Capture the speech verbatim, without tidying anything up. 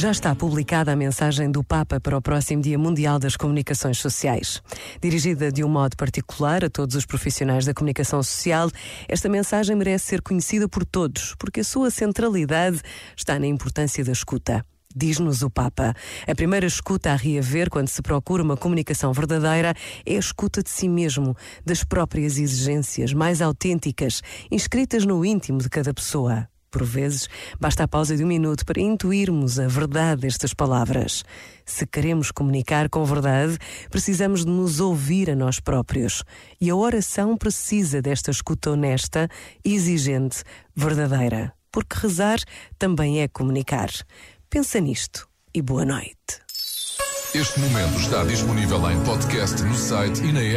Já está publicada a mensagem do Papa para o próximo Dia Mundial das Comunicações Sociais. Dirigida de um modo particular a todos os profissionais da comunicação social, esta mensagem merece ser conhecida por todos, porque a sua centralidade está na importância da escuta. Diz-nos o Papa, a primeira escuta a reaver quando se procura uma comunicação verdadeira é a escuta de si mesmo, das próprias exigências mais autênticas, inscritas no íntimo de cada pessoa. Por vezes, basta a pausa de um minuto para intuirmos a verdade destas palavras. Se queremos comunicar com verdade, precisamos de nos ouvir a nós próprios. E a oração precisa desta escuta honesta, exigente, verdadeira. Porque rezar também é comunicar. Pensa nisto e boa noite. Este momento está disponível em podcast no site e na app.